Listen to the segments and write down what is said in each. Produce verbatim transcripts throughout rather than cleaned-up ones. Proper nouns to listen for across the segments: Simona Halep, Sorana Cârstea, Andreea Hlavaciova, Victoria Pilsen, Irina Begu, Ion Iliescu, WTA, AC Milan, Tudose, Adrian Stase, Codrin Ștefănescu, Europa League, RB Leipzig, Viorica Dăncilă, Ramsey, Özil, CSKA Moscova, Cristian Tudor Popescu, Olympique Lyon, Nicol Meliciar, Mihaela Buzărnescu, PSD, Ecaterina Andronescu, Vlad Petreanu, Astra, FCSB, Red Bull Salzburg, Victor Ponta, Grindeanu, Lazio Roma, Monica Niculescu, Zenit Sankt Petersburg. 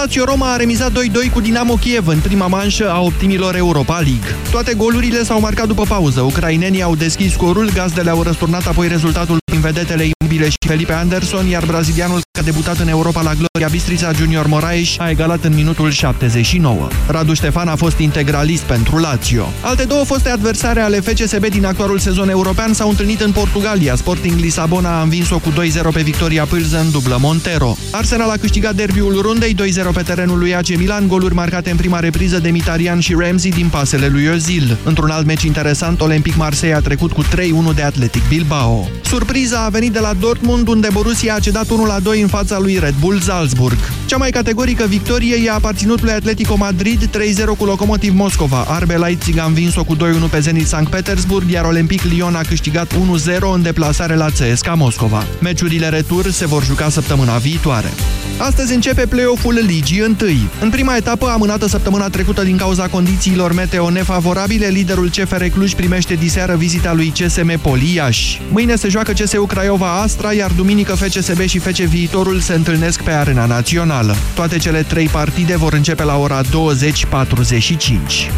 Lazio Roma a remizat doi doi cu Dinamo Kiev în prima manșă a optimilor Europa League. Toate golurile s-au marcat după pauză. Ucrainenii au deschis scorul, gazdele au răsturnat apoi rezultatul prin vedetele Immobile și Felipe Anderson, iar brazilianul care a debutat în Europa la Gloria Bistrița, Junior Moraes, a egalat în minutul șaptezeci și nouă. Radu Ștefan a fost integralist pentru Lazio. Alte două foste adversare ale F C S B din actualul sezon european s-au întâlnit în Portugalia. Sporting Lisabona a învins-o cu doi zero pe Victoria Pilsen, dublă Montero. Arsenal a câștigat derbiul rundei doi zero pe terenul lui A C Milan, goluri marcate în prima repriză de Mkhitaryan și Ramsey din pasele lui Özil. Într-un alt meci interesant, Olympique Marseille a trecut cu trei unu de Atletic Bilbao. Surpriza a venit de la Dortmund, unde Borussia a cedat unu la doi în fața lui Red Bull Salzburg. Cea mai categorică victorie i-a aparținut lui Atletico Madrid, trei zero cu Lokomotiv Moscova. R B Leipzig a învins-o cu doi unu pe Zenit Sankt Petersburg, iar Olympique Lyon a câștigat unu zero în deplasare la C S K A Moscova. Meciurile retur se vor juca săptămâna viitoare. Astăzi începe play-off-ul Ligii unu. În prima etapă, amânată săptămâna trecută din cauza condițiilor meteo nefavorabile, liderul C F R Cluj primește diseară vizita lui C S M Poli Iași. Mâine se joacă C S U Craiova Astra, iar duminică F C S B și F C Viitorul se întâlnesc pe Arena Națională. Toate cele trei partide vor începe la ora douăzeci patruzeci și cinci.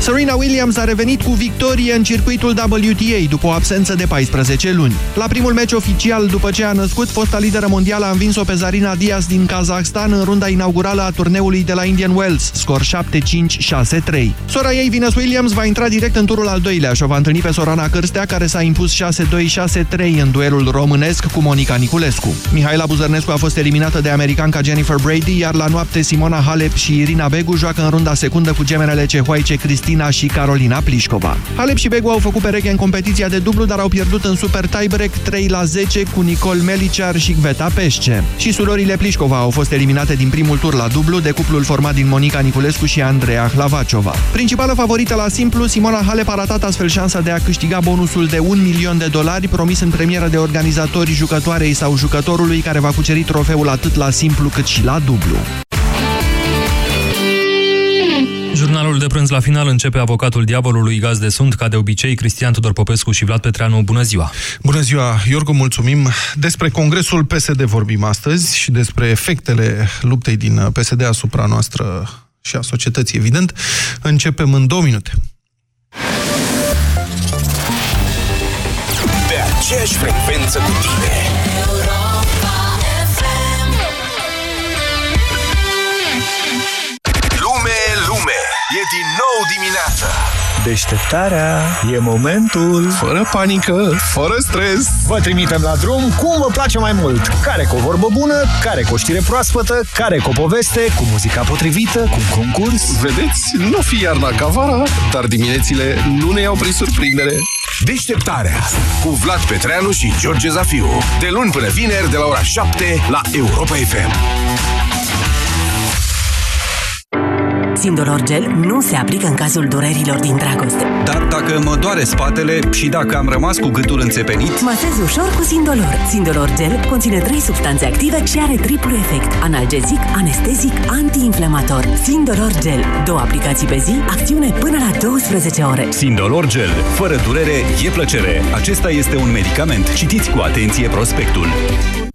Serena Williams a revenit cu victorie în circuitul W T A după o absență de paisprezece luni. La primul meci oficial după ce a născut, fosta lideră mondială a învins-o pe Zarina Diaz din Kazahstan în runda inaugurală a turneului de la Indian Wells, scor șapte cinci șase trei. Sora ei, Venus Williams, va intra direct în turul al doilea și o va întâlni pe Sorana Cârstea, care s-a impus șase doi șase trei în duelul românesc cu Monica Niculescu. Mihaela Buzărnescu a fost eliminată de americanca Jennifer Brady, iar la noapte Simona Halep și Irina Begu joacă în runda secundă cu gemenele cehoaice Cristian și Carolina Plișcova. Halep și Begu au făcut pereche în competiția de dublu, dar au pierdut în super tiebreak trei la zece cu Nicol Meliciar și Gveta Pesce. Și surorile Plișcova au fost eliminate din primul tur la dublu de cuplul format din Monica Niculescu și Andreea Hlavaciova. Principală favorită la simplu, Simona Halep a ratat astfel șansa de a câștiga bonusul de un milion de dolari promis în premieră de organizatori jucătoarei sau jucătorului care va cuceri trofeul atât la simplu cât și la dublu. Jurnalul de prânz la final începe avocatul diavolului, gazde sunt, ca de obicei, Cristian Tudor Popescu și Vlad Petreanu. Bună ziua! Bună ziua, Iorgu, mulțumim! Despre congresul P S D vorbim astăzi și despre efectele luptei din P S D asupra noastră și a societății, evident. Începem în două minute. Pe aceeași frecvență cu tine! E din nou dimineața! Deșteptarea e momentul! Fără panică, fără stres! Vă trimitem la drum cum vă place mai mult! Care cu o vorbă bună, care cu o știre proaspătă, care cu o poveste, cu muzica potrivită, cu un concurs... Vedeți? Nu fi iarna ca vara, dar diminețile nu ne iau prin surprindere! Deșteptarea cu Vlad Petreanu și George Zafiu. De luni până vineri, de la ora șapte, la Europa F M. Sindolor Gel nu se aplică în cazul durerilor din dragoste. Dar dacă mă doare spatele și dacă am rămas cu gâtul înțepenit... Masez ușor cu Sindolor. Sindolor Gel conține trei substanțe active și are triplu efect. Analgezic, anestezic, antiinflamator. Sindolor Gel. Două aplicații pe zi, acțiune până la douăsprezece ore. Sindolor Gel. Fără durere, e plăcere. Acesta este un medicament. Citiți cu atenție prospectul.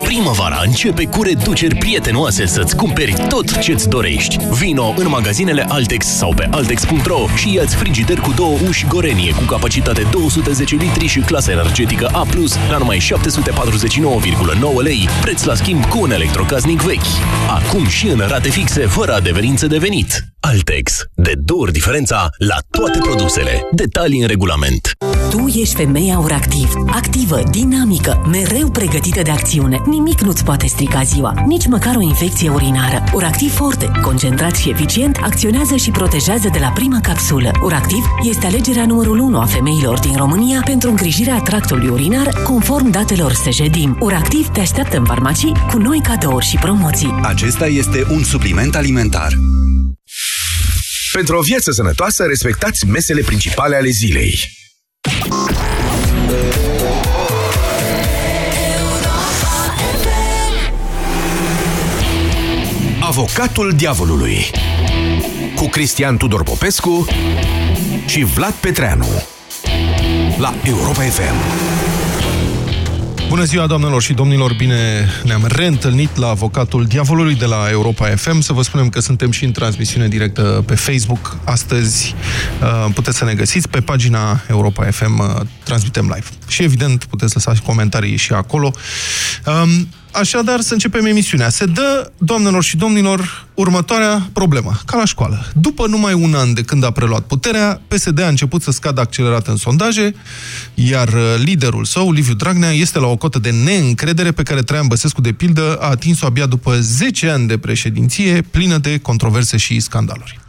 Primăvara începe cu reduceri prietenoase să-ți cumperi tot ce-ți dorești. Vino în magazinele Altex sau pe altex punct ro și ia-ți frigider cu două uși Gorenie cu capacitate două sute zece litri și clasă energetică A plus, la numai șapte sute patruzeci și nouă virgulă nouă lei, preț la schimb cu un electrocasnic vechi. Acum și în rate fixe, fără adeverință de venit. Altex. De două ori diferența la toate produsele. Detalii în regulament. Tu ești femeia Oractiv. Activă, dinamică, mereu pregătită de acțiune. Nimic nu-ți poate strica ziua, nici măcar o infecție urinară. Oractiv Forte, concentrat și eficient, acționează și protejează de la prima capsulă. Oractiv este alegerea numărul unu a femeilor din România pentru îngrijirea tractului urinar, conform datelor S J D I M. Oractiv te așteaptă în farmacii cu noi cadouri și promoții. Acesta este un supliment alimentar. Pentru o viață sănătoasă, respectați mesele principale ale zilei. Avocatul diavolului cu Cristian Tudor Popescu și Vlad Petreanu la Europa F M. Bună ziua, doamnelor și domnilor! Bine ne-am reîntâlnit la Avocatul Diavolului de la Europa F M. Să vă spunem că suntem și în transmisiune directă pe Facebook. Astăzi puteți să ne găsiți pe pagina Europa F M, transmitem live. Și evident puteți lăsa comentarii și acolo. Așadar, să începem emisiunea. Se dă, doamnelor și domnilor, următoarea problemă, ca la școală. După numai un an de când a preluat puterea, P S D a început să scadă accelerat în sondaje, iar liderul său, Liviu Dragnea, este la o cotă de neîncredere pe care Traian Băsescu, de pildă, a atins-o abia după zece ani de președinție, plină de controverse și scandaluri.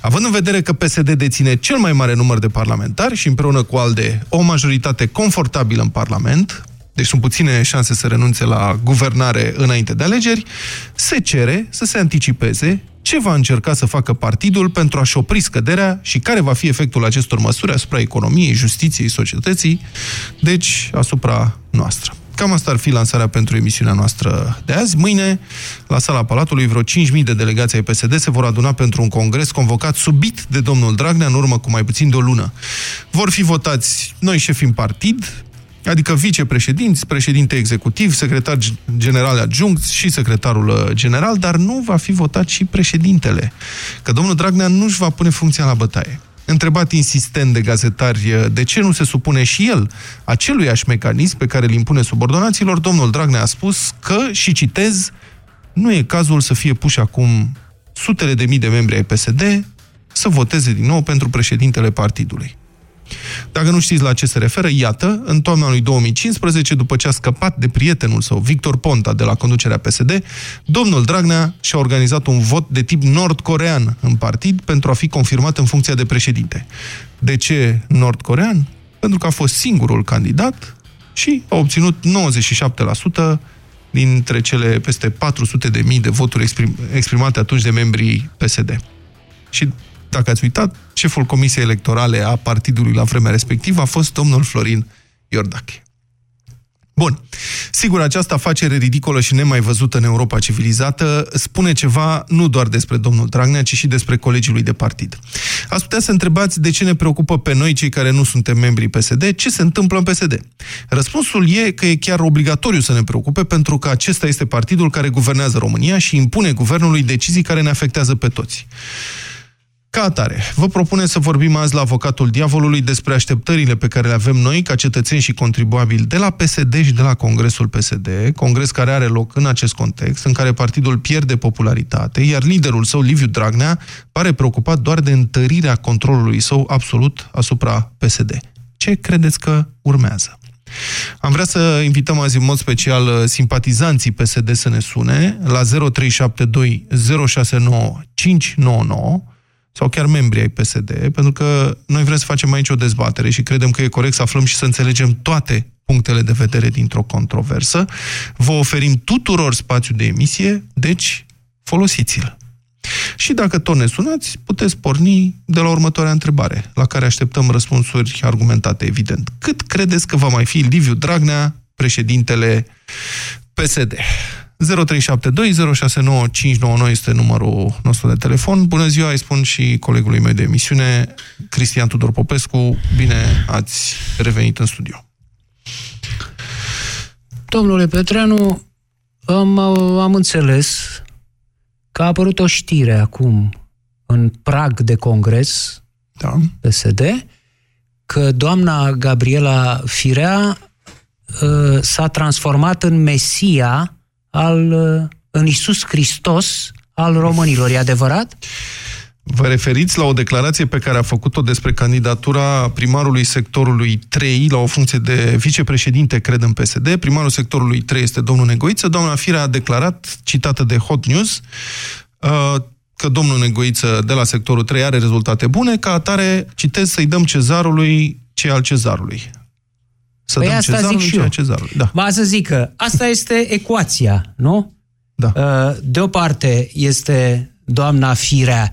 Având în vedere că P S D deține cel mai mare număr de parlamentari și împreună cu ALDE o majoritate confortabilă în Parlament, deci sunt puține șanse să renunțe la guvernare înainte de alegeri, se cere să se anticipeze ce va încerca să facă partidul pentru a-și opri scăderea și care va fi efectul acestor măsuri asupra economiei, justiției, societății, deci asupra noastră. Cam asta ar fi lansarea pentru emisiunea noastră de azi. Mâine, la Sala Palatului, vreo cinci mii de delegații ai P S D se vor aduna pentru un congres convocat subit de domnul Dragnea în urmă cu mai puțin de o lună. Vor fi votați noi șefi în partid, adică vicepreședinți, președinte executiv, secretar general adjunct și secretarul general, dar nu va fi votat și președintele, că domnul Dragnea nu își va pune funcția la bătaie. Întrebat insistent de gazetari de ce nu se supune și el aceluiași mecanism pe care îl impune subordonaților, domnul Dragnea a spus că, și citez, nu e cazul să fie puși acum sutele de mii de membri ai P S D să voteze din nou pentru președintele partidului. Dacă nu știți la ce se referă, iată, în toamna lui două mii cincisprezece, după ce a scăpat de prietenul său, Victor Ponta, de la conducerea P S D, domnul Dragnea și-a organizat un vot de tip nord-corean în partid pentru a fi confirmat în funcția de președinte. De ce nord-corean? Pentru că a fost singurul candidat și a obținut nouăzeci și șapte la sută dintre cele peste patru sute de mii de voturi exprim exprimate atunci de membrii P S D. Și dacă ați uitat, șeful Comisiei Electorale a partidului la vremea respectivă a fost domnul Florin Iordache. Bun. Sigur, această afacere ridicolă și nemai văzută în Europa civilizată spune ceva nu doar despre domnul Dragnea, ci și despre colegii lui de partid. Ați putea să întrebați de ce ne preocupă pe noi, cei care nu suntem membrii P S D, ce se întâmplă în P S D. Răspunsul e că e chiar obligatoriu să ne preocupe, pentru că acesta este partidul care guvernează România și impune guvernului decizii care ne afectează pe toți. Ca atare, vă propunem să vorbim azi la Avocatul Diavolului despre așteptările pe care le avem noi ca cetățeni și contribuabili de la P S D și de la Congresul P S D, congres care are loc în acest context, în care partidul pierde popularitate, iar liderul său, Liviu Dragnea, pare preocupat doar de întărirea controlului său absolut asupra P S D. Ce credeți că urmează? Am vrea să invităm azi în mod special simpatizanții P S D să ne sune la zero trei șapte doi zero șase nouă cinci nouă nouă sau chiar membrii ai P S D, pentru că noi vrem să facem aici o dezbatere și credem că e corect să aflăm și să înțelegem toate punctele de vedere dintr-o controversă. Vă oferim tuturor spațiu de emisie, deci folosiți-l. Și dacă tot ne sunați, puteți porni de la următoarea întrebare, la care așteptăm răspunsuri argumentate, evident. Cât credeți că va mai fi Liviu Dragnea, președintele P S D? zero trei șapte doi zero șase nouă cinci nouă nouă este numărul nostru de telefon. Bună ziua, îi spun și colegului meu de emisiune, Cristian Tudor Popescu. Bine ați revenit în studio. Domnule Petreanu, am, am înțeles că a apărut o știre acum în prag de congres, da, P S D, că doamna Gabriela Firea uh, s-a transformat în Mesia, al, în Iisus Hristos al românilor. E adevărat? Vă referiți la o declarație pe care a făcut-o despre candidatura primarului sectorului trei la o funcție de vicepreședinte, cred, în P S D. Primarul sectorului trei este domnul Negoiță. Doamna Firea a declarat, citată de Hot News, că domnul Negoiță de la sectorul trei are rezultate bune, ca atare, citez, să-i dăm cezarului ce al cezarului. Să păi asta zic și eu. Da. Ba să zic că asta este ecuația, nu? Da. De o parte este doamna Firea,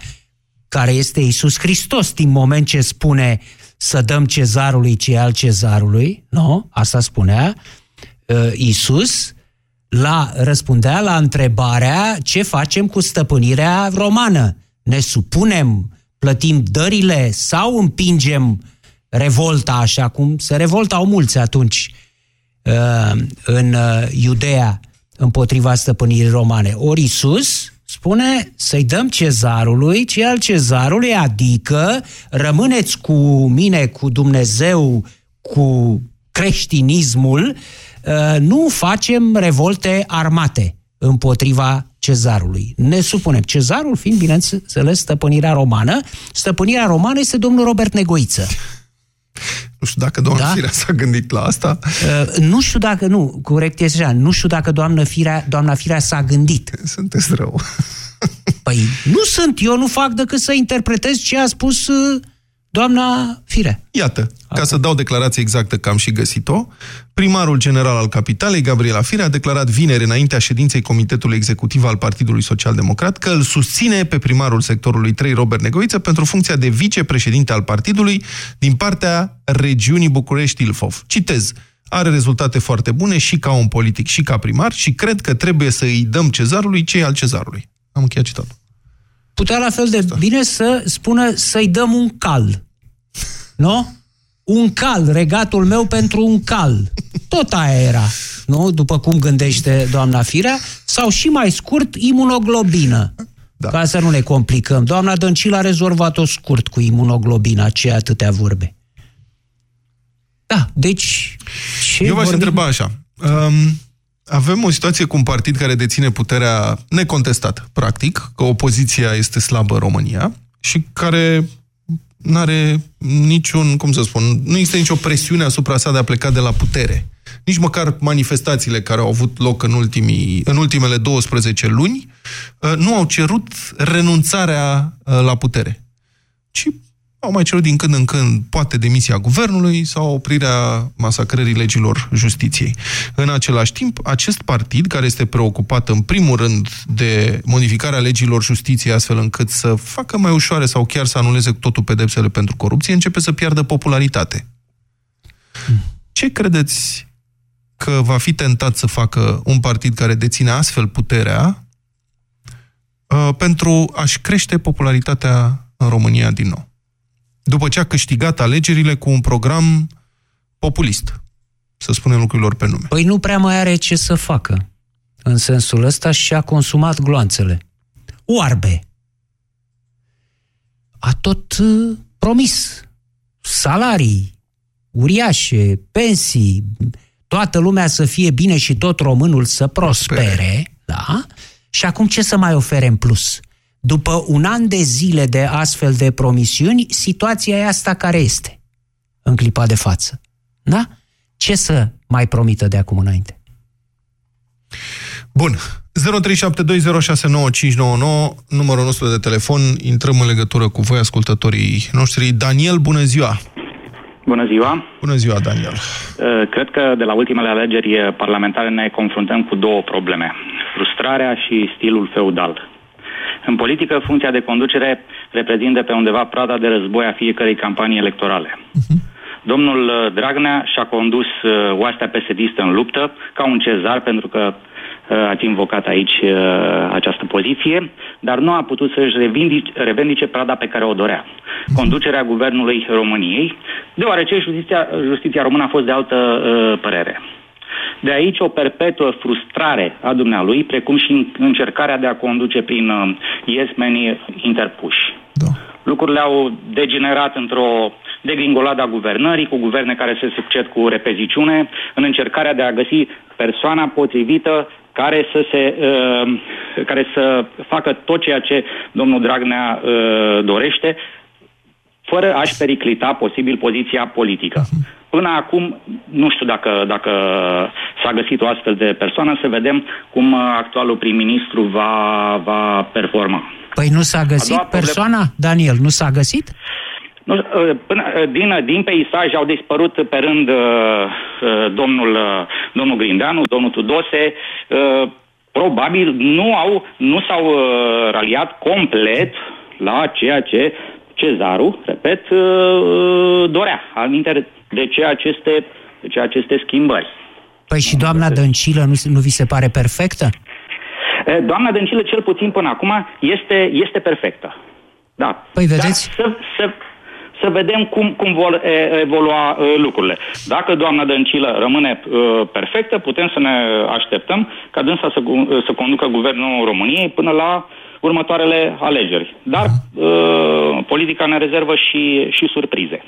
care este Iisus Hristos din moment ce spune să dăm cezarului ce e al cezarului, nu? Asta spunea Iisus, la, răspundea la întrebarea ce facem cu stăpânirea romană. Ne supunem, plătim dările sau împingem revolta, așa cum se revoltau mulți atunci. în Iudea împotriva stăpânirii romane. Ori Iisus spune să-i dăm cezarului ce al cezarului, adică rămâneți cu mine, cu Dumnezeu, cu creștinismul, nu facem revolte armate împotriva cezarului. Ne supunem. Cezarul fiind, bineînțeles, stăpânirea romană. Stăpânirea romană este domnul Robert Negoiță. Nu știu dacă doamna da? Firea s-a gândit la asta. Uh, nu știu dacă, nu, corect este așa, nu știu dacă doamna Firea, doamna Firea s-a gândit. Sunteți rău. Păi nu sunt, eu nu fac decât să interpretez ce a spus uh, doamna Firea. Iată, ca să dau declarație exactă că am și găsit-o, primarul general al capitalei, Gabriela Firea, a declarat vineri înaintea ședinței Comitetului Executiv al Partidului Social-Democrat că îl susține pe primarul sectorului trei, Robert Negoiță, pentru funcția de vicepreședinte al partidului din partea regiunii București-Ilfov. Citez, are rezultate foarte bune și ca un politic și ca primar și cred că trebuie să îi dăm cezarului cei al cezarului. Am încheiat citatul. Putea la fel de bine să spună să-i dăm un cal. Nu? Un cal, regatul meu pentru un cal. Tot aia era, nu? După cum gândește doamna Firea, sau și mai scurt, imunoglobină. Da. Ca să nu ne complicăm. Doamna Dăncilă a rezolvat-o scurt cu imunoglobina, ce atâtea vorbe. Da, deci... Eu v-aș întreba așa. Um... Avem o situație cu un partid care deține puterea necontestat, practic, că opoziția este slabă în România și care nu are niciun, cum să spun, nu există nicio presiune asupra sa de a pleca de la putere. Nici măcar manifestațiile care au avut loc în, ultimii, în ultimele douăsprezece luni nu au cerut renunțarea la putere, ci au mai cerut din când în când, poate, demisia guvernului sau oprirea masacrării legilor justiției. În același timp, acest partid, care este preocupat în primul rând de modificarea legilor justiției, astfel încât să facă mai ușoare sau chiar să anuleze cu totul pedepsele pentru corupție, începe să piardă popularitate. Ce credeți că va fi tentat să facă un partid care deține astfel puterea uh, pentru a-și crește popularitatea în România din nou? După ce a câștigat alegerile cu un program populist, să spunem lucrurilor pe nume. Păi nu prea mai are ce să facă. În sensul ăsta și-a consumat gloanțele. Oarbe! A tot uh, promis. Salarii uriașe, pensii, toată lumea să fie bine și tot românul să prospere. prospere. Da? Și acum ce să mai ofere în plus? După un an de zile de astfel de promisiuni, situația e asta care este în clipa de față. Da? Ce să mai promită de acum înainte? Bun. zero trei șapte doi zero șase nouă cinci nouă nouă, numărul nostru de telefon. Intrăm în legătură cu voi, ascultătorii noștri. Daniel, bună ziua! Bună ziua! Bună ziua, Daniel! Cred că de la ultimele alegeri parlamentare ne confruntăm cu două probleme. Frustrarea și stilul feudal. În politică, funcția de conducere reprezintă pe undeva prada de război a fiecărei campanii electorale. Uh-huh. Domnul Dragnea și-a condus uh, oastea P S D-istă în luptă, ca un cezar, pentru că uh, ați invocat aici uh, această poziție, dar nu a putut să-și revindice, revendice prada pe care o dorea. Uh-huh. Conducerea Guvernului României, deoarece justiția, justiția română a fost de altă uh, părere. De aici o perpetuă frustrare a dumnealui, precum și încercarea de a conduce prin iesmeni interpuși. Da. Lucrurile au degenerat într-o degringoladă a guvernării, cu guverne care se succed cu repeziciune, în încercarea de a găsi persoana potrivită care să, se, uh, care să facă tot ceea ce domnul Dragnea uh, dorește, fără a-și periclita posibil poziția politică. Până acum, nu știu dacă, dacă s-a găsit o astfel de persoană, să vedem cum actualul prim-ministru va, va performa. Păi nu s-a găsit persoana, problem... Daniel? Nu s-a găsit? Nu, până, din, din peisaj au dispărut pe rând domnul, domnul Grindeanu, domnul Tudose. Probabil nu, au, nu s-au raliat complet la ceea ce cezarul, repet, dorea, aminte de ceea ce este, de ceea ce este schimbări. Păi și doamna Dăncilă nu, nu vi se pare perfectă? Doamna Dăncilă, cel puțin până acum, este, este perfectă. Da. Păi vedeți? Dar să, să, să vedem cum, cum vor evolua lucrurile. Dacă doamna Dăncilă rămâne perfectă, putem să ne așteptăm ca dânsa să, să conducă guvernul României până la următoarele alegeri. Dar uh, politica ne rezervă și, și surprize.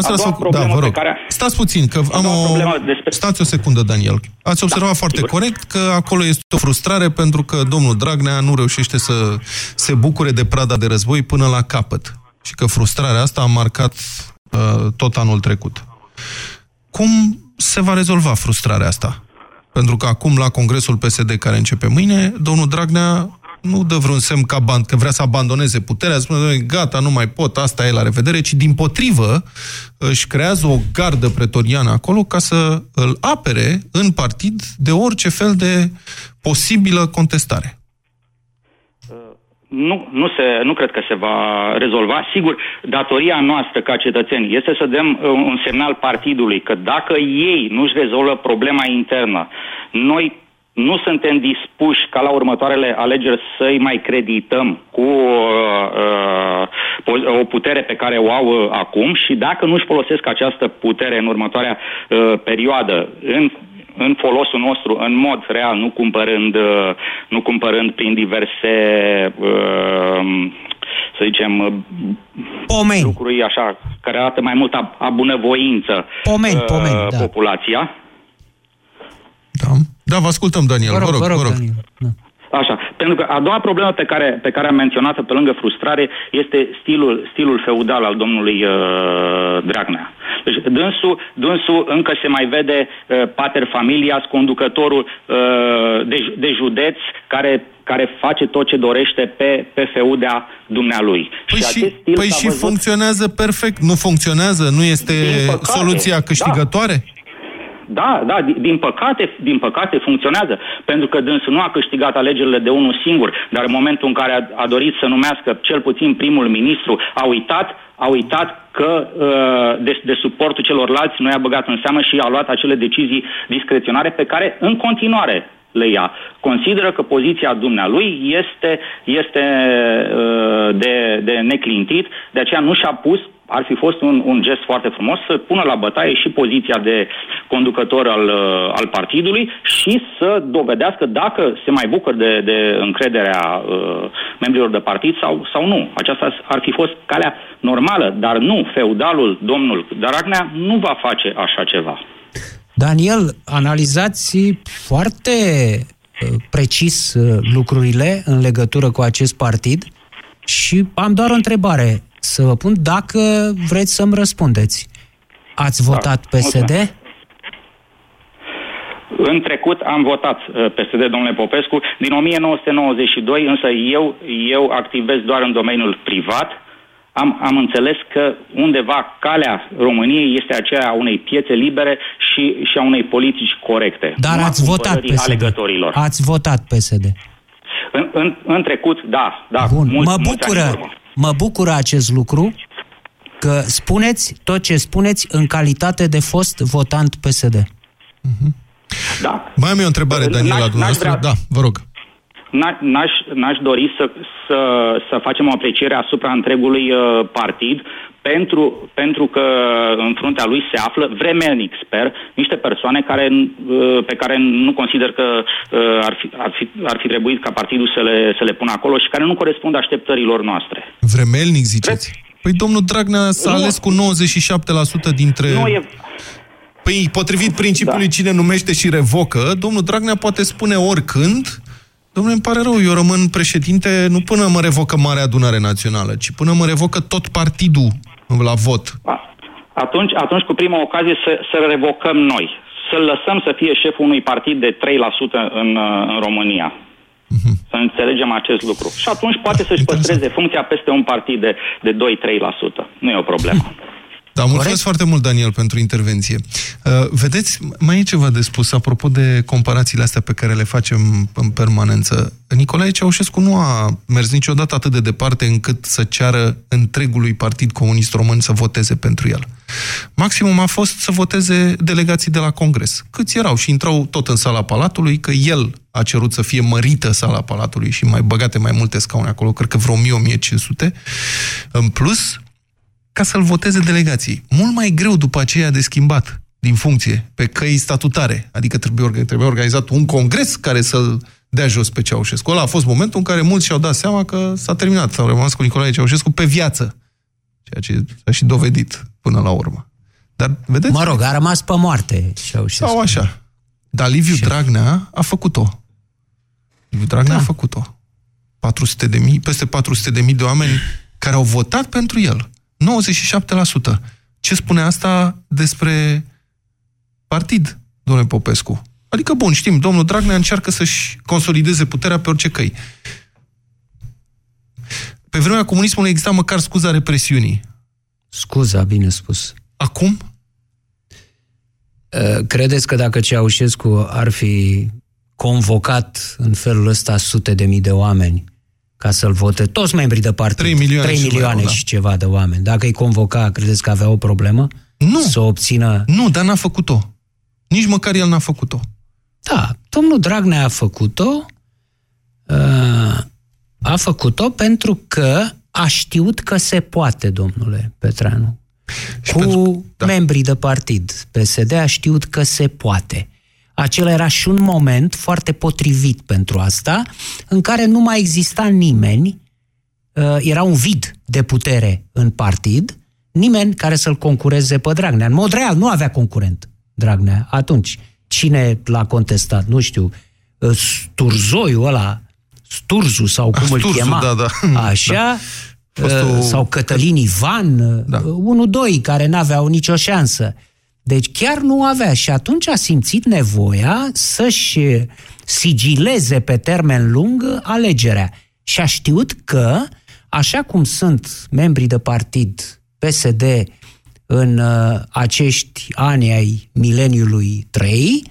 Să să... Da, vă rog. Care... Stați puțin, că am o... Problemă despre... Stați o secundă, Daniel. Ați observat da, foarte sigur. corect că acolo este o frustrare pentru că domnul Dragnea nu reușește să se bucure de prada de război până la capăt. Și că frustrarea asta a marcat uh, tot anul trecut. Cum se va rezolva frustrarea asta? Pentru că acum, la Congresul P S D, care începe mâine, domnul Dragnea nu dă vreun semn că, aban- că vrea să abandoneze puterea, spune, gata, nu mai pot, asta e, la revedere, ci dimpotrivă își creează o gardă pretoriană acolo ca să îl apere în partid de orice fel de posibilă contestare. Nu, nu, se, nu cred că se va rezolva. Sigur, datoria noastră ca cetățeni este să dăm un semnal partidului că dacă ei nu-și rezolvă problema internă, noi nu suntem dispuși ca la următoarele alegeri să-i mai credităm cu uh, uh, o putere pe care o au uh, acum și dacă nu-și folosesc această putere în următoarea uh, perioadă, în în folosul nostru, în mod real, nu cumpărând, nu cumpărând prin diverse, să zicem, pomeni, lucruri așa, care arată mai mult a, a bunăvoință pomeni, pomeni, populația. Da. Da, vă ascultăm, Daniel. Vă rog, vă rog. Vă rog. Daniel. Da. Așa, pentru că a doua problemă pe care, pe care am menționat-o pe lângă frustrare este stilul, stilul feudal al domnului uh, Dragnea. Deci dânsul, dânsul încă se mai vede uh, pater familias, conducătorul uh, de, de județ care, care face tot ce dorește pe, pe feuda dumnealui. Păi și, și, păi și văzut... funcționează perfect, nu funcționează, nu este soluția câștigătoare? Da. Da, da, din păcate, din păcate funcționează, pentru că dânsul nu a câștigat alegerile de unul singur, dar în momentul în care a, a dorit să numească cel puțin primul ministru, a uitat, a uitat că de, de suportul celorlalți nu i-a băgat în seamă și a luat acele decizii discreționare pe care în continuare le ia. Consideră că poziția dumnealui este, este de, de neclintit, de aceea nu și-a pus. Ar fi fost un, un gest foarte frumos să pună la bătaie și poziția de conducător al, al partidului și să dovedească dacă se mai bucură de, de încrederea uh, membrilor de partid sau, sau nu. Aceasta ar fi fost calea normală, dar nu, feudalul, domnul Dragnea nu va face așa ceva. Daniel, analizați foarte precis lucrurile în legătură cu acest partid și am doar o întrebare să vă pun, dacă vreți să-mi răspundeți. Ați votat P S D? În trecut am votat P S D, domnule Popescu, din nouăsprezece nouăzeci și doi, însă eu, eu activez doar în domeniul privat. Am, am înțeles că undeva calea României este aceea a unei piețe libere și, și a unei politici corecte. Dar ați votat P S D. Ați votat P S D. În, în, în trecut, da. da Bun, mulți, mă bucură. Mă bucură acest lucru, că spuneți tot ce spuneți în calitate de fost votant P S D. Mm-hmm. Da. Mai am eu o întrebare, Daniela, la dumneavoastră. Da, vă rog. N-aș, n-aș dori să, să, să facem o apreciere asupra întregului uh, partid, pentru, pentru că în fruntea lui se află, vremelnic sper, niște persoane care, uh, pe care nu consider că uh, ar, fi, ar, fi, ar fi trebuit ca partidul să le, să le pună acolo și care nu corespund așteptărilor noastre. Vremelnic, ziceți? Păi domnul Dragnea s-a nu. ales cu nouăzeci și șapte la sută dintre... Nu e... Păi potrivit principiului da. Cine numește și revocă, domnul Dragnea poate spune oricând... Dom'le, îmi pare rău, eu rămân președinte nu până mă revocă Marea Adunare Națională, ci până mă revocă tot partidul la vot. Atunci, atunci cu prima ocazie, să, să revocăm noi. Să-l lăsăm să fie șeful unui partid de trei la sută în, în România. Mm-hmm. Să înțelegem acest lucru. Și atunci poate da, să-și interesant. păstreze funcția peste un partid de, de doi la trei la sută. Nu e o problemă. Hm. Da, mulțumesc Corect? foarte mult, Daniel, pentru intervenție. Uh, vedeți, mai e ceva de spus, apropo de comparațiile astea pe care le facem în permanență. Nicolae Ceaușescu nu a mers niciodată atât de departe încât să ceară întregului Partid Comunist Român să voteze pentru el. Maximum a fost să voteze delegații de la Congres. Câți erau și intrau tot în Sala Palatului, că el a cerut să fie mărită Sala Palatului și mai băgate mai multe scaune acolo, cred că vreo o mie cinci sute. În plus... ca să-l voteze delegații. Mult mai greu după aceea de schimbat din funcție, pe căi statutare. Adică trebuie, trebuie organizat un congres care să-l dea jos pe Ceaușescu. Ăla a fost momentul în care mulți și-au dat seama că s-a terminat. S-au rămas cu Nicolae Ceaușescu pe viață. Ceea ce s-a și dovedit până la urmă. Dar, vedeți? Mă rog, a rămas pe moarte Ceaușescu. Sau așa. Dar Liviu Dragnea a făcut-o. Liviu Dragnea da. a făcut-o. patru sute de mii, peste patru sute de mii de oameni care au votat pentru el. nouăzeci și șapte la sută. Ce spune asta despre partid, domnule Popescu? Adică, bun, știm, domnul Dragnea încearcă să-și consolideze puterea pe orice căi. Pe vremea comunismului exista măcar scuza represiunii. Scuza, bine spus. Acum? Credeți că dacă Ceaușescu ar fi convocat în felul ăsta sute de mii de oameni ca să-l vote, toți membrii de partid, trei milioane, trei milioane și ceva de oameni, dacă îi convoca, credeți că avea o problemă? Nu. Să obțină... Nu, dar n-a făcut-o. Nici măcar el n-a făcut-o. Da, domnul Dragnea a făcut-o, a făcut-o pentru că a știut că se poate, domnule Petreanu. Și cu pentru... da. membrii de partid. P S D a știut că se poate. Acela era și un moment foarte potrivit pentru asta, în care nu mai exista nimeni, era un vid de putere în partid, nimeni care să-l concureze pe Dragnea. În mod real, nu avea concurent Dragnea atunci. Cine l-a contestat? Nu știu. Sturzoiul ăla, Sturzu sau cum Sturzu, îl chema. Da, da. Așa... Da. O... sau Cătălin Ivan, da. unu doi, care n-aveau nicio șansă. Deci chiar nu avea și atunci a simțit nevoia să-și sigileze pe termen lung alegerea. Și a știut că, așa cum sunt membrii de partid P S D în uh, acești ani ai mileniului trei,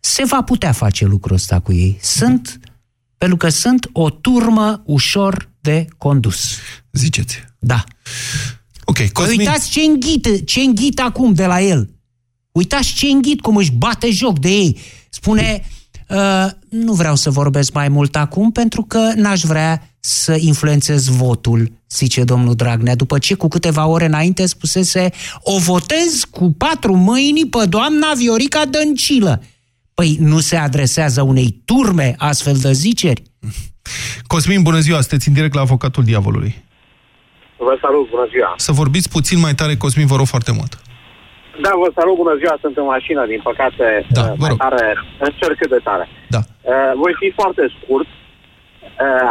se va putea face lucrul ăsta cu ei. Sunt, mm-hmm. pentru că sunt o turmă ușor de condus. Ziceți. Da. Ok, Cosmin... Uitați ce înghit, ce înghit acum de la el. Uitați ce înghit, cum își bate joc de ei. Spune, uh, nu vreau să vorbesc mai mult acum, pentru că n-aș vrea să influențez votul, zice domnul Dragnea, după ce cu câteva ore înainte spusese, o votez cu patru mâini pe doamna Viorica Dăncilă. Păi nu se adresează unei turme astfel de ziceri? Cosmin, bună ziua, sunteți în direct la Avocatul Diavolului. Vă salut, bună ziua. Să vorbiți puțin mai tare, Cosmin, vă rog foarte mult. Da, vă salut, bună ziua, sunt în mașină, din păcate, da, mai tare, încerc cât de tare. Da. Voi fi foarte scurt.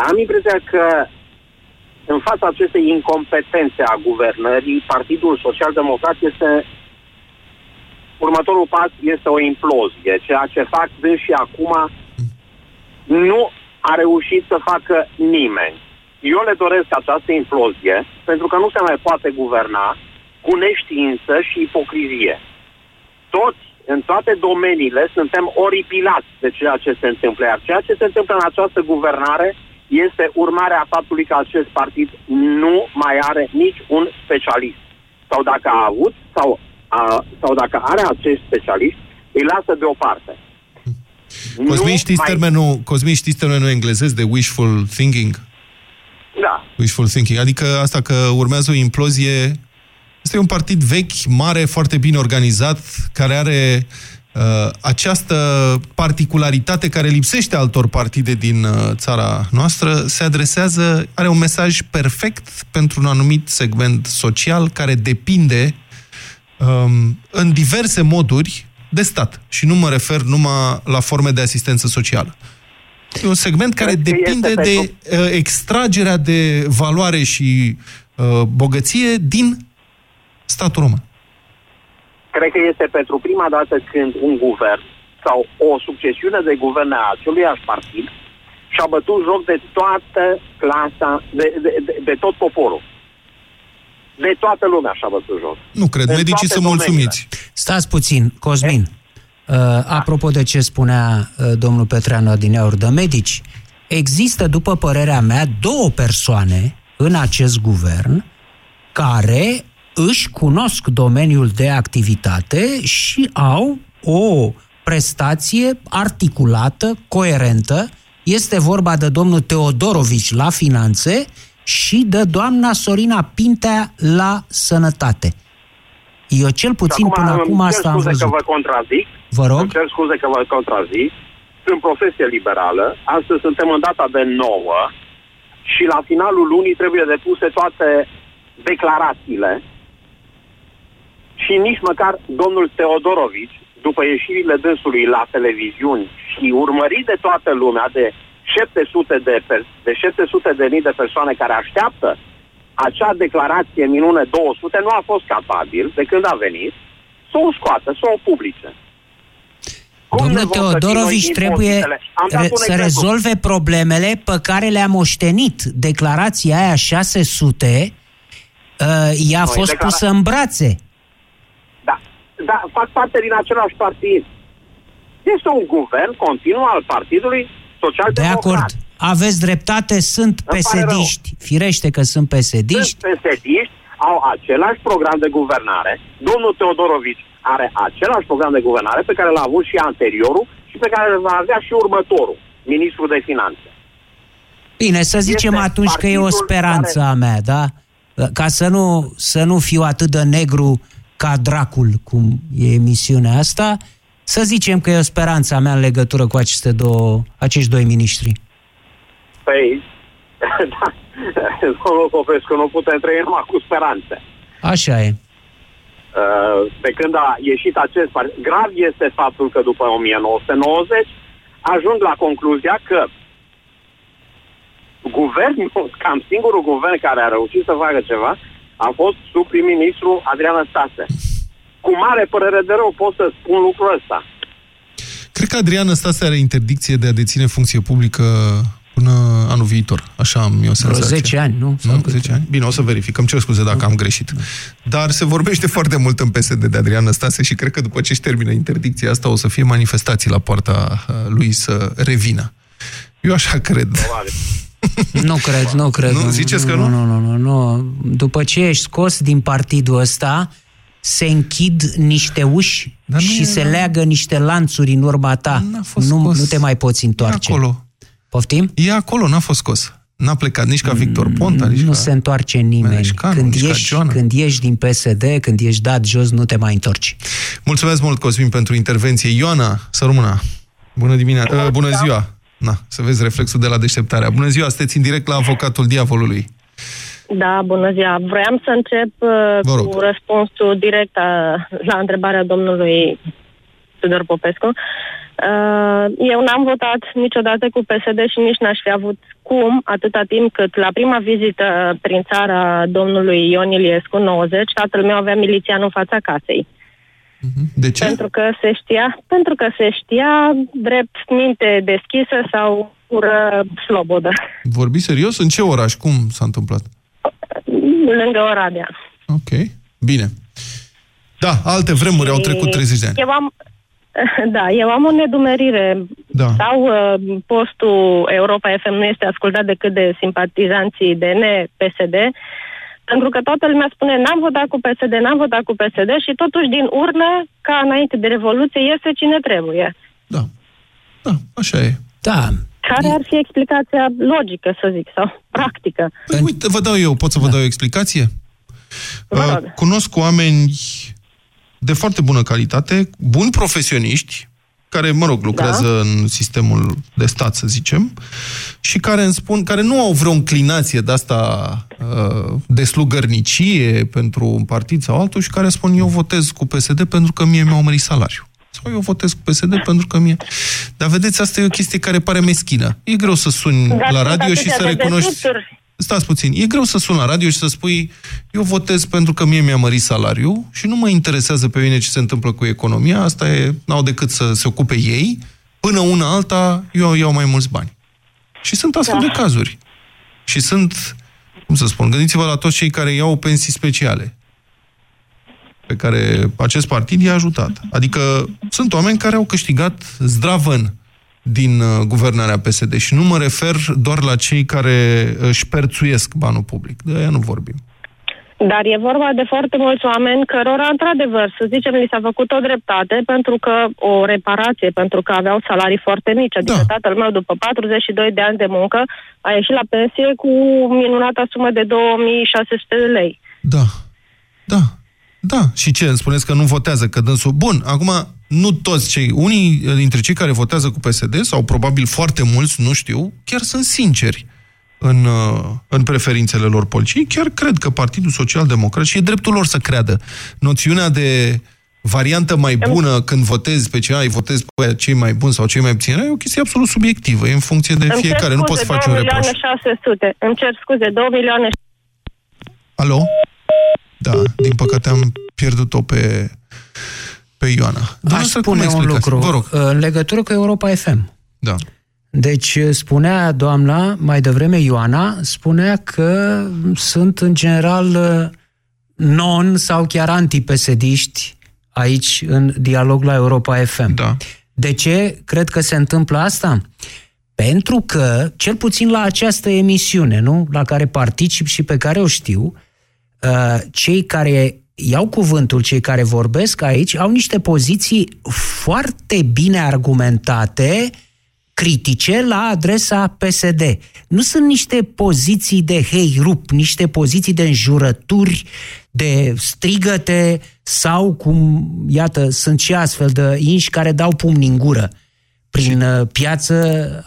Am impresia că în fața acestei incompetențe a guvernării, Partidul Social-Democrat este... Următorul pas este o implozie, ceea ce fac de și acum nu a reușit să facă nimeni. Eu le doresc această implozie pentru că nu se mai poate guverna cu neștiință și ipocrizie. Toți, în toate domeniile, suntem oripilați de ceea ce se întâmplă. Iar ceea ce se întâmplă în această guvernare este urmarea faptului că acest partid nu mai are nici un specialist. Sau dacă a avut, sau... A, sau dacă are acest specialist, îi lasă deoparte. Cosmin, știți, mai... termenul, Cosmin, știți termenul englezesc de wishful thinking? Da. Wishful thinking. Adică asta că urmează o implozie. Este un partid vechi, mare, foarte bine organizat, care are uh, această particularitate care lipsește altor partide din uh, țara noastră. Se adresează, are un mesaj perfect pentru un anumit segment social care depinde în diverse moduri de stat. Și nu mă refer numai la forme de asistență socială. E un segment care depinde de extragerea de valoare și bogăție din statul român. Cred că este pentru prima dată când un guvern sau o succesiune de guverne a aceluiași partid și-a bătut joc de toată clasa, de, de, de, de tot poporul. De toată lumea așa vă jos. Nu cred, de medicii sunt mulțumiți. Stați puțin, Cosmin. Uh, apropo de ce spunea uh, domnul Petreanu adineauri de medici, există, după părerea mea, două persoane în acest guvern care își cunosc domeniul de activitate și au o prestație articulată, coerentă. Este vorba de domnul Teodorovici la finanțe și de doamna Sorina Pintea la sănătate. Eu cel puțin acum, până acum asta am văzut. Că vă contrazic. Vă rog. Îmi cer scuze că vă contrazic. Sunt profesie liberală, astăzi suntem în data de nouă și la finalul lunii trebuie depuse toate declarațiile și nici măcar domnul Teodorovici, după ieșirile dânsului la televiziuni și urmărit de toată lumea de șapte sute de mii de persoane care așteaptă acea declarație minune două sute, nu a fost capabil, de când a venit, să o scoată, să o publice. Domnul Teodorovici trebuie re- să rezolve problemele pe care le-a moștenit. Declarația aia șase sute uh, i-a no, fost declara... pusă în brațe. Da, da, fac parte din același partid. Este un guvern continuu al Partidului Social-Democrat. De acord, aveți dreptate, sunt P S D-iști. Firește că sunt P S D-iști. Sunt P S D-iști, au același program de guvernare. Domnul Teodorovici are același program de guvernare pe care l-a avut și anteriorul și pe care l-a avea și următorul, ministrul de finanțe. Bine, să zicem este atunci că e o speranță care... a mea, da? Ca să nu, să nu fiu atât de negru ca dracul, cum e emisiunea asta, să zicem că e o speranță a mea în legătură cu aceste două, acești doi miniștri. Păi, da, domnul Popescu, nu putem trăi numai cu speranțe. Așa e. Pe când a ieșit acest partid, grav este faptul că după nouăsprezece nouăzeci ajung la concluzia că guvernul, cam singurul guvern care a reușit să facă ceva, a fost sub prim-ministru Adrian Stase. Cu mare părere de rău pot să spun lucrul ăsta. Cred că Adrian Stase are interdicție de a deține funcție publică până anul viitor. Așa am eu senzația. zece ani, nu? nu? zece ani? Bine, o să verificăm. Cer scuze dacă am greșit. Dar se vorbește foarte mult în P S D de Adrian Stase și cred că după ce își termină interdicția asta o să fie manifestații la poarta lui să revină. Eu așa cred. Nu cred, nu cred. Nu? Ziceți că nu? Nu, nu, nu, nu. După ce ești scos din partidul ăsta, se închid niște uși și se leagă niște lanțuri în urma ta. Nu te mai poți întoarce. Acolo. Poftim? E acolo, n-a fost scos. N-a plecat nici ca Victor Ponta. Nici nu ca... se întoarce nimeni. Ca, când, ești, când ești din P S D, când ești dat jos, nu te mai întorci. Mulțumesc mult, Cosmin, pentru intervenție. Ioana, să rămână. Bună dimineața. Bună, bună ziua. Na, să vezi reflexul de la deșteptarea. Bună ziua, sunteți în direct la Avocatul Diavolului. Da, bună ziua. Vreau să încep uh, cu răspunsul direct a, la întrebarea domnului Tudor Popescu. Eu n-am votat niciodată cu P S D și nici n-aș fi avut cum, atâta timp cât la prima vizită prin țara domnului Ion Iliescu, nouăzeci, tatăl meu avea milițian în fața casei. De ce? Pentru că se știa, pentru că se știa drept minte deschisă sau ură slobodă. Vorbi serios? În ce oraș? Cum s-a întâmplat? Lângă Oradea. Ok, bine. Da, alte vremuri și... au trecut treizeci de ani. Eu am... Da, eu am o nedumerire. Da. Sau uh, postul Europa F M nu este ascultat decât de simpatizanții D N P S D, pentru că toată lumea spune n-am votat cu P S D, n-am votat cu P S D și totuși din urnă, ca înainte de Revoluție, iese cine trebuie. Da, da, așa e. Da. Care ar fi explicația logică, să zic, sau practică? Păi, uite, vă dau eu, pot să vă da. dau o explicație? Uh, cunosc oameni... de foarte bună calitate, buni profesioniști, care, mă rog, lucrează da. în sistemul de stat, să zicem, și care îmi spun, care nu au vreo înclinație de asta de slugărnicie pentru un partid sau altul și care spun, eu votez cu P S D pentru că mie mi-au mărit salariul. Sau eu votez cu P S D pentru că mie... Dar vedeți, asta e o chestie care pare meschină. E greu să suni da, la radio și să recunoști... Stați puțin, e greu să sun la radio și să spui eu votez pentru că mie mi-a mărit salariul și nu mă interesează pe mine ce se întâmplă cu economia, asta e, n-au decât să se ocupe ei, până una alta eu iau mai mulți bani. Și sunt astfel da. de cazuri. Și sunt, cum să spun, gândiți-vă la toți cei care iau pensii speciale pe care acest partid i-a ajutat. Adică sunt oameni care au câștigat zdravăn din guvernarea P S D și nu mă refer doar la cei care își perțuiesc banul public. De aia nu vorbim. Dar e vorba de foarte mulți oameni cărora, într-adevăr, să zicem, li s-a făcut o dreptate pentru că o reparație, pentru că aveau salarii foarte mici. Adică da. Tatăl meu, după patruzeci și doi de ani de muncă, a ieșit la pensie cu minunata sumă de două mii șase sute de lei. Da, da, da. Și ce? Îmi spuneți că nu votează, că dânsul... Bun, acum, nu toți cei... Unii dintre cei care votează cu P S D, sau probabil foarte mulți, nu știu, chiar sunt sinceri În, în preferințele lor politice. Chiar cred că Partidul Social-Democrat, și e dreptul lor să creadă, noțiunea de variantă mai bună când votezi pe cei, votezi pe cei mai buni sau cei mai puțini, e o chestie absolut subiectivă, e în funcție de îmi fiecare, scuze, nu poți să faci un reproș. două milioane șase sute. Îmi cer scuze, două milioane. Alo? Da, din păcate am pierdut-o pe, pe Ioana. Aș spune un lucru, în legătură cu Europa F M. Da. Deci spunea doamna, mai devreme Ioana, spunea că sunt în general non sau chiar anti-P S D-iști aici în dialog la Europa F M. Da. De ce cred că se întâmplă asta? Pentru că, cel puțin la această emisiune, nu, la care particip și pe care o știu, cei care iau cuvântul, cei care vorbesc aici, au niște poziții foarte bine argumentate, critice la adresa P S D. Nu sunt niște poziții de hei-rup, niște poziții de înjurături, de strigăte sau cum, iată, sunt și astfel de inși care dau pumni în gură prin și... piață,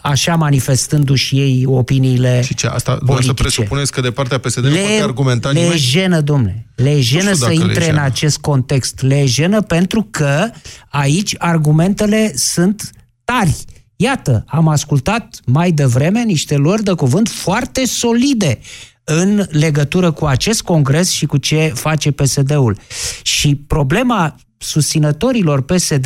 așa manifestându-și ei opiniile și ce, asta, politice. Să presupuneți că de partea P S D le, nu poate argumenta nimeni? Le jenă, domne, le jenă să intre în acest context. Le jenă pentru că aici argumentele sunt tari. Iată, am ascultat mai devreme niște luări de cuvânt foarte solide în legătură cu acest congres și cu ce face P S D-ul. Și problema susținătorilor P S D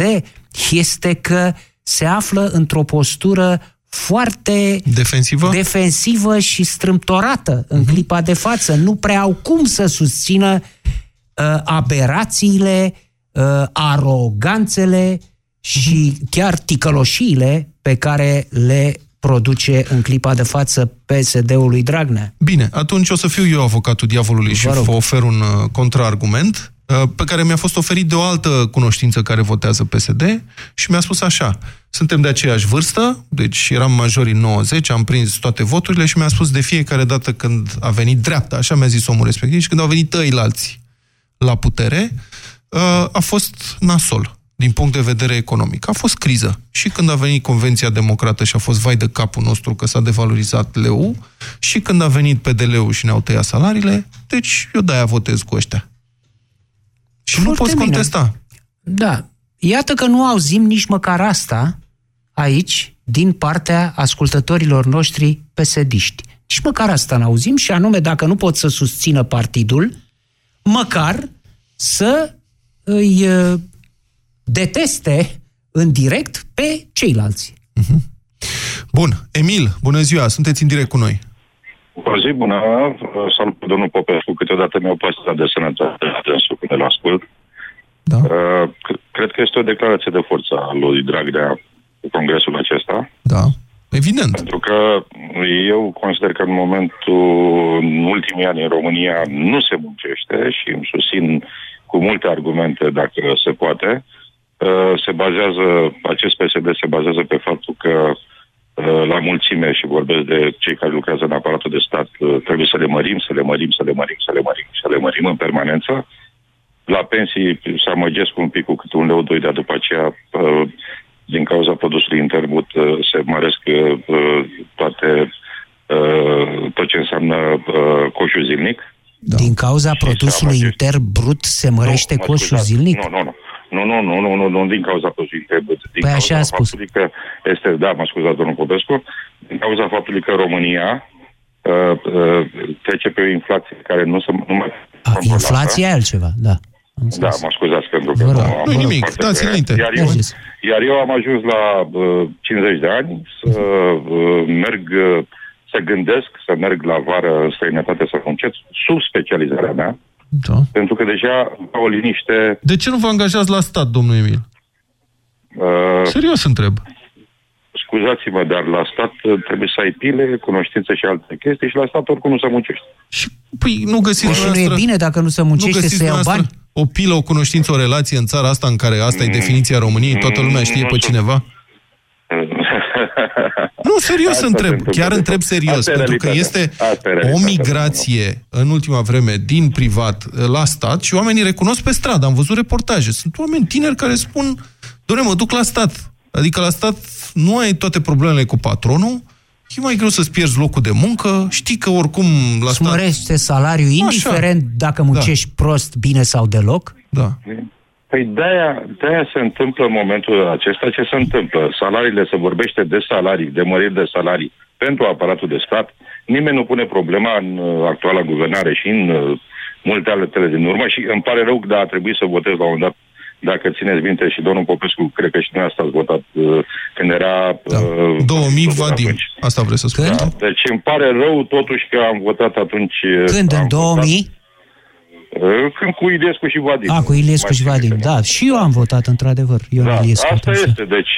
este că se află într-o postură foarte defensivă, defensivă și strâmtorată în mm-hmm. clipa de față. Nu prea au cum să susțină uh, aberațiile, uh, aroganțele și chiar ticăloșiile pe care le produce în clipa de față P S D-ului Dragnea. Bine, atunci o să fiu eu avocatul diavolului și vă ofer un contraargument pe care mi-a fost oferit de o altă cunoștință care votează P S D și mi-a spus așa: suntem de aceeași vârstă, deci eram majori în nouăzeci, am prins toate voturile și mi-a spus de fiecare dată când a venit dreapta, așa mi-a zis omul respectiv, și când au venit ăilalți la putere, a fost nasol. Din punct de vedere economic. A fost criză. Și când a venit Convenția Democrată și a fost vai de capul nostru că s-a devalorizat leu, și când a venit P D L-ul și ne-au tăiat salariile, deci eu de-aia votez cu ăștia. Și foarte nu poți bine. Contesta. Da. Iată că nu auzim nici măcar asta aici, din partea ascultătorilor noștri P S D-iști. Nici măcar asta n-auzim, și anume, dacă nu pot să susțină partidul, măcar să îi... deteste în direct pe ceilalți. Bun. Emil, bună ziua, sunteți în direct cu noi. Bună zi, bună. Salut pe domnul Popescu, câteodată mi-au păstrat de sănătate când îl ascult. Da. Cred că este o declarație de forță a lui Dragnea cu congresul acesta. Da, evident. Pentru că eu consider că în momentul, în ultimii ani în România nu se muncește și îmi susțin cu multe argumente, dacă se poate, se bazează, acest P S D se bazează pe faptul că la mulțime, și vorbesc de cei care lucrează în aparatul de stat, trebuie să le mărim, să le mărim, să le mărim, să le mărim, să le mărim în permanență. La pensii se amăgesc un pic cu câte un leu, doi, dar după aceea, din cauza produsului intern brut, se măresc toate, tot ce înseamnă coșul zilnic. Da. Din cauza produsului intern brut se mărește nu, coșul scuzați. zilnic? Nu, nu, nu. Nu, nu, nu, nu, nu, nu, din cauza pozitivă. Din păi cauza așa a spus. Că este, da, mă scuzați, domnul Popescu, din cauza faptului că România uh, uh, trece pe o inflație care nu se... Nu mai a, inflația e altceva, da. Da, mă scuzați pentru că... Nu nimic, dați înainte. Iar eu, iar eu am ajuns la uh, cincizeci de ani să uh, merg... Uh, să gândesc, să merg la vară în străinătate să muncesc, sub specializarea mea, da. Pentru că deja au liniște... De ce nu vă angajați la stat, domnul Emil? Uh, Serios întreb. scuzați-mă, dar la stat trebuie să ai pile, cunoștință și alte chestii și la stat oricum nu se muncește. Și, păi, nu găsiți noastră... nu e bine dacă nu se muncește nu să iau bani? O pilă, o cunoștință, o relație în țara asta în care asta mm. e definiția României, toată lumea știe nu pe știu. Cineva? Nu, serios asta întreb, chiar întreb serios, pentru că este o migrație în ultima vreme din privat la stat și oamenii recunosc pe stradă, am văzut reportaje, sunt oameni tineri care spun, doamne, mă duc la stat, adică la stat nu ai toate problemele cu patronul, e mai greu să-ți pierzi locul de muncă, știi că oricum la stat... mărește salariul, indiferent așa, dacă muncești da. Prost, bine sau deloc. Da. Păi de-aia, de-aia se întâmplă în momentul acesta ce se întâmplă. Salariile, se vorbește de salarii, de măriri de salarii pentru aparatul de stat. Nimeni nu pune problema în actuala guvernare și în uh, multe altele din urmă și îmi pare rău că da, a trebuit să votez la un moment dat. Dacă țineți minte și domnul Popescu, cred că și noi asta ați votat uh, când era... Da. Uh, două mii vadim, asta vreau să spun. Da. Deci îmi pare rău totuși că am votat atunci... Când în două mii? Când cu Ilescu și Vadim. A, cu Ilescu și Vadim, da. da. Și eu am votat, într-adevăr. Eu da, Ilescu, asta atunci. Este. Deci,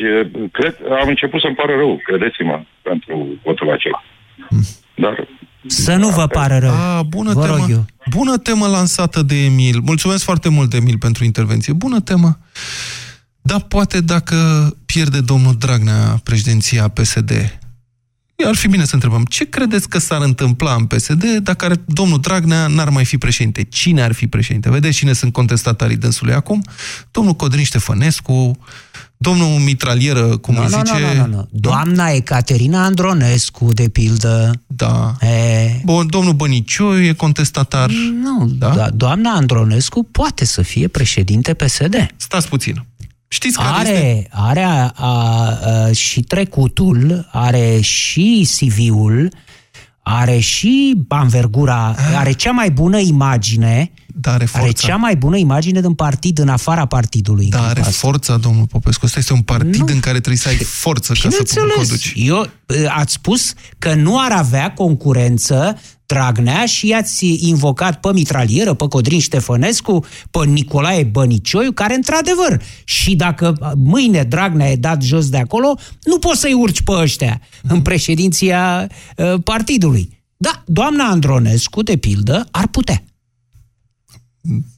cred, am început să-mi pară rău, credeți-mă, pentru votul acela. Mm. Dar... să nu vă pară rău. A, bună, vă temă, bună temă lansată de Emil. Mulțumesc foarte mult, Emil, pentru intervenție. Bună temă. Dar poate dacă pierde domnul Dragnea președinția P S D... ar fi bine să întrebăm, ce credeți că s-ar întâmpla în P S D dacă ar, domnul Dragnea n-ar mai fi președinte? Cine ar fi președinte? Vedeți cine sunt contestatarii dânsului acum? Domnul Codrin Ștefănescu, domnul Mitralieră, cum no, îi zice... No, no, no, no. Doamna Ecaterina Andronescu, de pildă. Da. E... Bun, domnul Băniciu e contestatar. Nu, da? Da, doamna Andronescu poate să fie președinte P S D. Stați puțin. Știți care are, este? Are a, a, a, și trecutul, are și C V-ul, are și anvergura, are cea mai bună imagine, da, are, are cea mai bună imagine din partid, în afara partidului. Dar are asta. Forța, domnul Popescu. Asta este un partid nu. În care trebuie să ai forță ca să poți conduci. Eu, ați spus că nu ar avea concurență Dragnea și i-ați invocat pe Mitralieră, pe Codrin Ștefănescu, pe Nicolae Bănicioiu, care într-adevăr, și dacă mâine Dragnea e dat jos de acolo, nu poți să-i urci pe ăștia în președinția uh, partidului. Da, doamna Andronescu, de pildă, ar putea.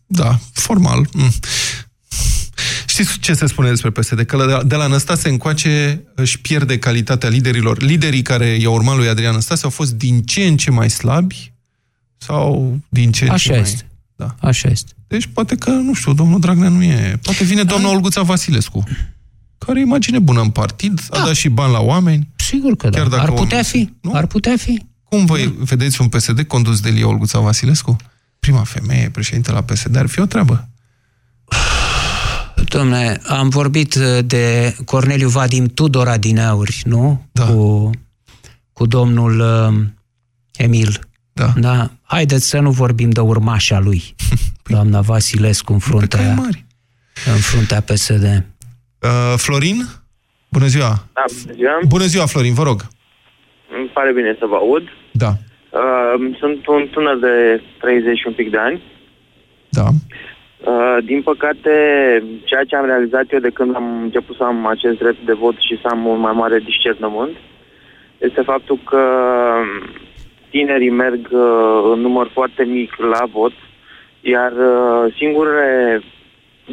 Da, formal. Mm. Știți ce se spune despre P S D? Că de la, de la Năstase încoace își pierde calitatea liderilor. Liderii care i-au urmat lui Adrian Năstase au fost din ce în ce mai slabi sau din ce în ce mai... Așa este. Da. Așa este. Deci poate că, nu știu, domnul Dragnea nu e... Poate vine doamna A... Olguța Vasilescu, care e imagine bună în partid, da. A dat și bani la oameni. Sigur că da. Ar putea om... fi. Nu? Ar putea fi. Cum vă da. Vedeți un P S D condus de Lia Olguța Vasilescu? Prima femeie președinte la P S D, ar fi o treabă. Dom'le, am vorbit de Corneliu Vadim Tudor adineauri, nu? Da. Cu, cu domnul uh, Emil. Da. Da. Haideți să nu vorbim de urmașa lui, păi, doamna Vasilescu, în fruntea, mari. În fruntea P S D. Uh, Florin? Bună ziua! Da, bună ziua! Bună ziua, Florin, vă rog! Îmi pare bine să vă aud. Da. Uh, sunt un tânăr de treizeci și un pic de ani. Da. Uh, din păcate, ceea ce am realizat eu de când am început să am acest drept de vot și să am un mai mare discernământ este faptul că tinerii merg uh, în număr foarte mic la vot, iar uh, singurele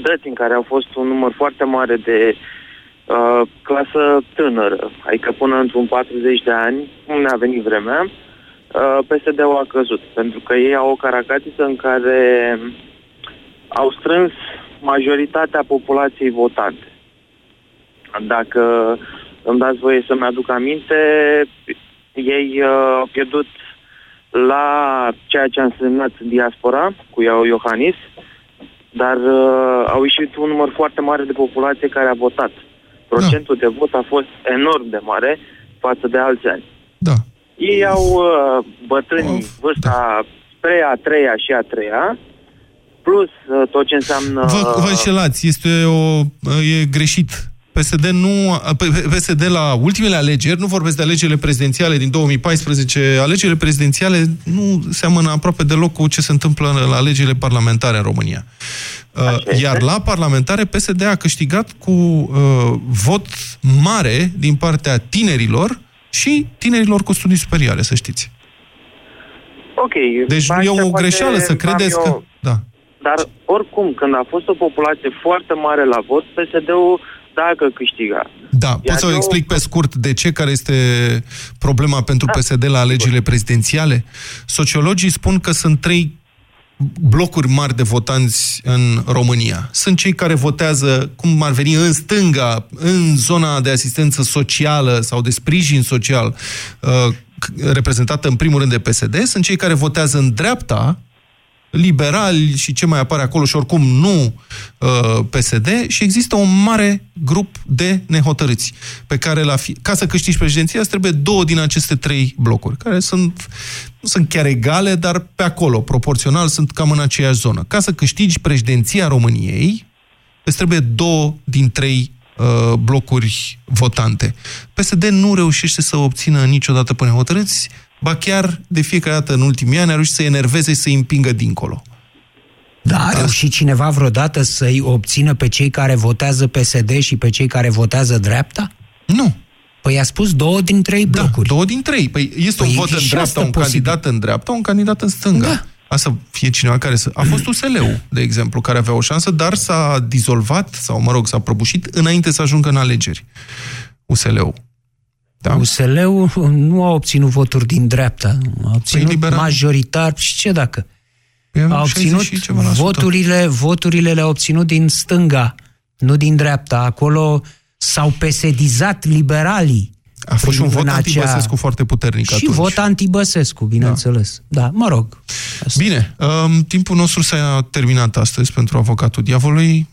dăți în care au fost un număr foarte mare de uh, clasă tânără, adică până într-un patruzeci de ani, cum ne-a venit vremea, uh, P S D-ul a căzut, pentru că ei au o caracatiță în care... au strâns majoritatea populației votante. Dacă îmi dați voie să-mi aduc aminte, ei au uh, pierdut la ceea ce a însemnat diaspora, cu Iau Iohannis, dar uh, au ieșit un număr foarte mare de populație care a votat. Procentul da. De vot a fost enorm de mare față de alți ani. Da. Ei au uh, bătrânii vârsta spre a treia și a treia, plus tot ce înseamnă... Vă, vă înșelați, este o, e greșit. P S D, nu, P S D la ultimele alegeri, nu vorbesc de alegerile prezidențiale din două mii paisprezece, alegerile prezidențiale nu seamănă aproape deloc cu ce se întâmplă la alegerile parlamentare în România. Iar la parlamentare, P S D a câștigat cu uh, vot mare din partea tinerilor și tinerilor cu studii superioare, să știți. Ok. Deci nu e o greșeală să credeți că... Da. Dar oricum, când a fost o populație foarte mare la vot, P S D-ul dacă câștiga. Da, iar pot să o explic pe scurt de ce, care este problema pentru da. P S D la alegerile prezidențiale? Sociologii spun că sunt trei blocuri mari de votanți în România. Sunt cei care votează, cum ar veni, în stânga, în zona de asistență socială sau de sprijin social, reprezentată în primul rând de P S D. Sunt cei care votează în dreapta, liberali și ce mai apare acolo și oricum nu P S D, și există un mare grup de nehotărâți pe care, la fi... ca să câștigi prezidenția, îți trebuie două din aceste trei blocuri, care sunt, nu sunt chiar egale, dar pe acolo, proporțional, sunt cam în aceeași zonă. Ca să câștigi prezidenția României, îți trebuie două din trei uh, blocuri votante. P S D nu reușește să obțină niciodată pe nehotărâți, ba chiar de fiecare dată în ultimii ani a reușit să-i enerveze și să-i împingă dincolo. Da, a reușit cineva vreodată să-i obțină pe cei care votează P S D și pe cei care votează dreapta? Nu. Păi a spus două din trei blocuri. Da, două din trei. Păi este păi un vot în dreapta, un posibil. candidat în dreapta, un candidat în stânga. Da. A să fie cineva care să... A fost U S L-ul, de exemplu, care avea o șansă, dar s-a dizolvat, sau mă rog, s-a prăbușit înainte să ajungă în alegeri. U S L-ul. Da. U S L-ul nu a obținut voturi din dreapta, a obținut păi majoritar, și ce dacă? Păi a obținut voturile, voturile le-a obținut din stânga, nu din dreapta. Acolo s-au pesedizat liberalii. A fost și un vot acea... antibăsescu foarte puternic atunci. Și vot antibăsescu, bineînțeles. Da, da, mă rog. Asta. Bine, um, timpul nostru s-a terminat astăzi pentru Avocatul Diavolului.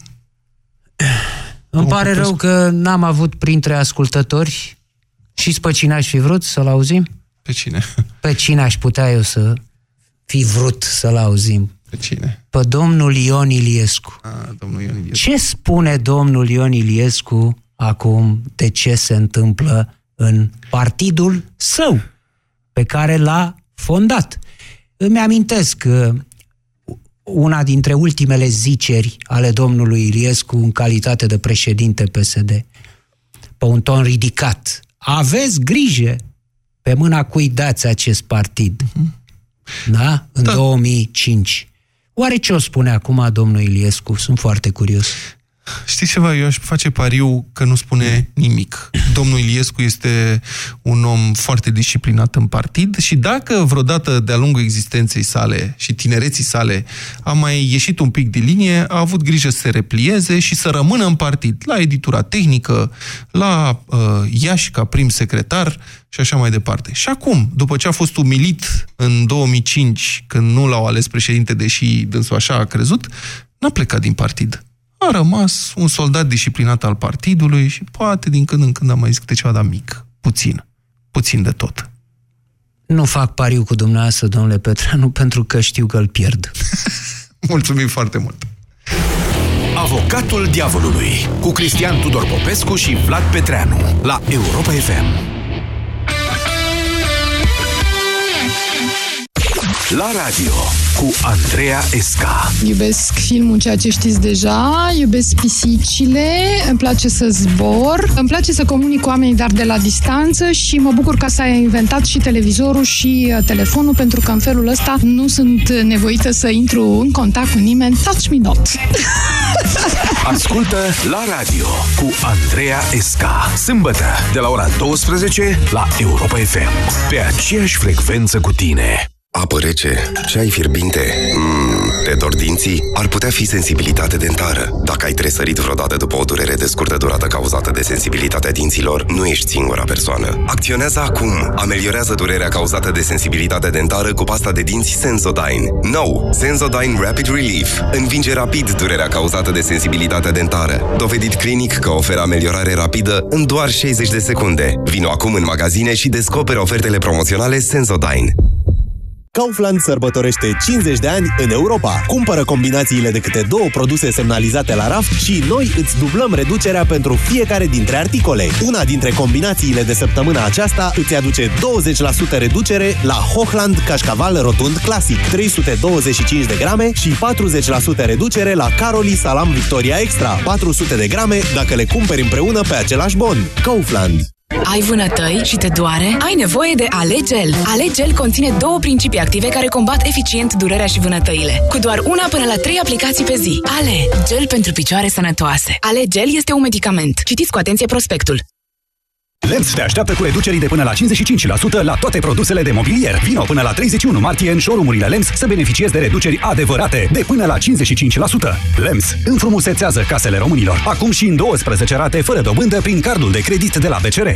Îmi pare rău că n-am avut printre ascultători. Și pe cine aș fi vrut să-l auzim? Pe cine? Pe cine aș putea eu să fi vrut să-l auzim? Pe cine? Pe domnul Ion Iliescu. A, domnul Ion Iliescu. Ce spune domnul Ion Iliescu acum de ce se întâmplă în partidul său pe care l-a fondat? Îmi amintesc că una dintre ultimele ziceri ale domnului Iliescu în calitate de președinte P S D, pe un ton ridicat: aveți grijă pe mâna cui dați acest partid. Da? În da. două mii cinci. Oare ce o spune acum domnul Iliescu? Sunt foarte curios. Știți ceva? Eu aș face pariu că nu spune nimic. Domnul Iliescu este un om foarte disciplinat în partid și dacă vreodată de-a lungul existenței sale și tinereții sale a mai ieșit un pic de linie, a avut grijă să se replieze și să rămână în partid, la editura tehnică, la uh, Iași ca prim secretar și așa mai departe. Și acum, după ce a fost umilit în două mii cinci, când nu l-au ales președinte, deși dânsul așa a crezut, n-a plecat din partid. A rămas un soldat disciplinat al partidului și poate din când în când am mai zis câte ceva, dar mic, puțin, puțin de tot. Nu fac pariu cu dumneavoastră, domnule Petreanu, pentru că știu că îl pierd. Mulțumim foarte mult! Avocatul Diavolului cu Cristian Tudor Popescu și Vlad Petreanu la Europa F M. La radio cu Andreea Esca. Iubesc filmul, ceea ce știți deja, iubesc pisicile, îmi place să zbor, îmi place să comunic cu oamenii, dar de la distanță, și mă bucur că s-a inventat și televizorul și telefonul, pentru că în felul ăsta nu sunt nevoită să intru în contact cu nimeni. Touch me not! Ascultă La radio cu Andreea Esca, sâmbătă de la ora douăsprezece la Europa F M, pe aceeași frecvență cu tine. Apă rece, ceai fierbinte, mm, te dor dinții? Ar putea fi sensibilitate dentară. Dacă ai tresărit vreodată după o durere de scurtă durată cauzată de sensibilitatea dinților, nu ești singura persoană. Acționează acum! Ameliorează durerea cauzată de sensibilitatea dentară cu pasta de dinți Sensodyne. Nou! Sensodyne Rapid Relief învinge rapid durerea cauzată de sensibilitatea dentară. Dovedit clinic că oferă ameliorare rapidă în doar șaizeci de secunde. Vino acum în magazine și descoperă ofertele promoționale Sensodyne. Kaufland sărbătorește cincizeci de ani în Europa. Cumpără combinațiile de câte două produse semnalizate la raft și noi îți dublăm reducerea pentru fiecare dintre articole. Una dintre combinațiile de săptămâna aceasta îți aduce douăzeci la sută reducere la Hochland Cașcaval Rotund Classic, trei sute douăzeci și cinci de grame și patruzeci la sută reducere la Caroli Salam Victoria Extra, patru sute de grame dacă le cumperi împreună pe același bon. Kaufland. Ai vânătăi și te doare? Ai nevoie de Alegel! Alegel conține două principii active care combat eficient durerea și vânătăile, cu doar una până la trei aplicații pe zi. Ale, gel pentru picioare sănătoase. Alegel este un medicament. Citiți cu atenție prospectul. Lenz te așteaptă cu reduceri de până la cincizeci și cinci la sută la toate produsele de mobilier. Vino până la treizeci și unu martie în showroom-urile Lenz să beneficiezi de reduceri adevărate de până la cincizeci și cinci la sută. Lenz înfrumusețează casele românilor. Acum și în douăsprezece rate fără dobândă prin cardul de credit de la B C R.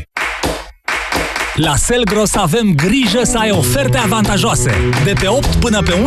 La Selgros avem grijă să ai oferte avantajoase. De pe opt până pe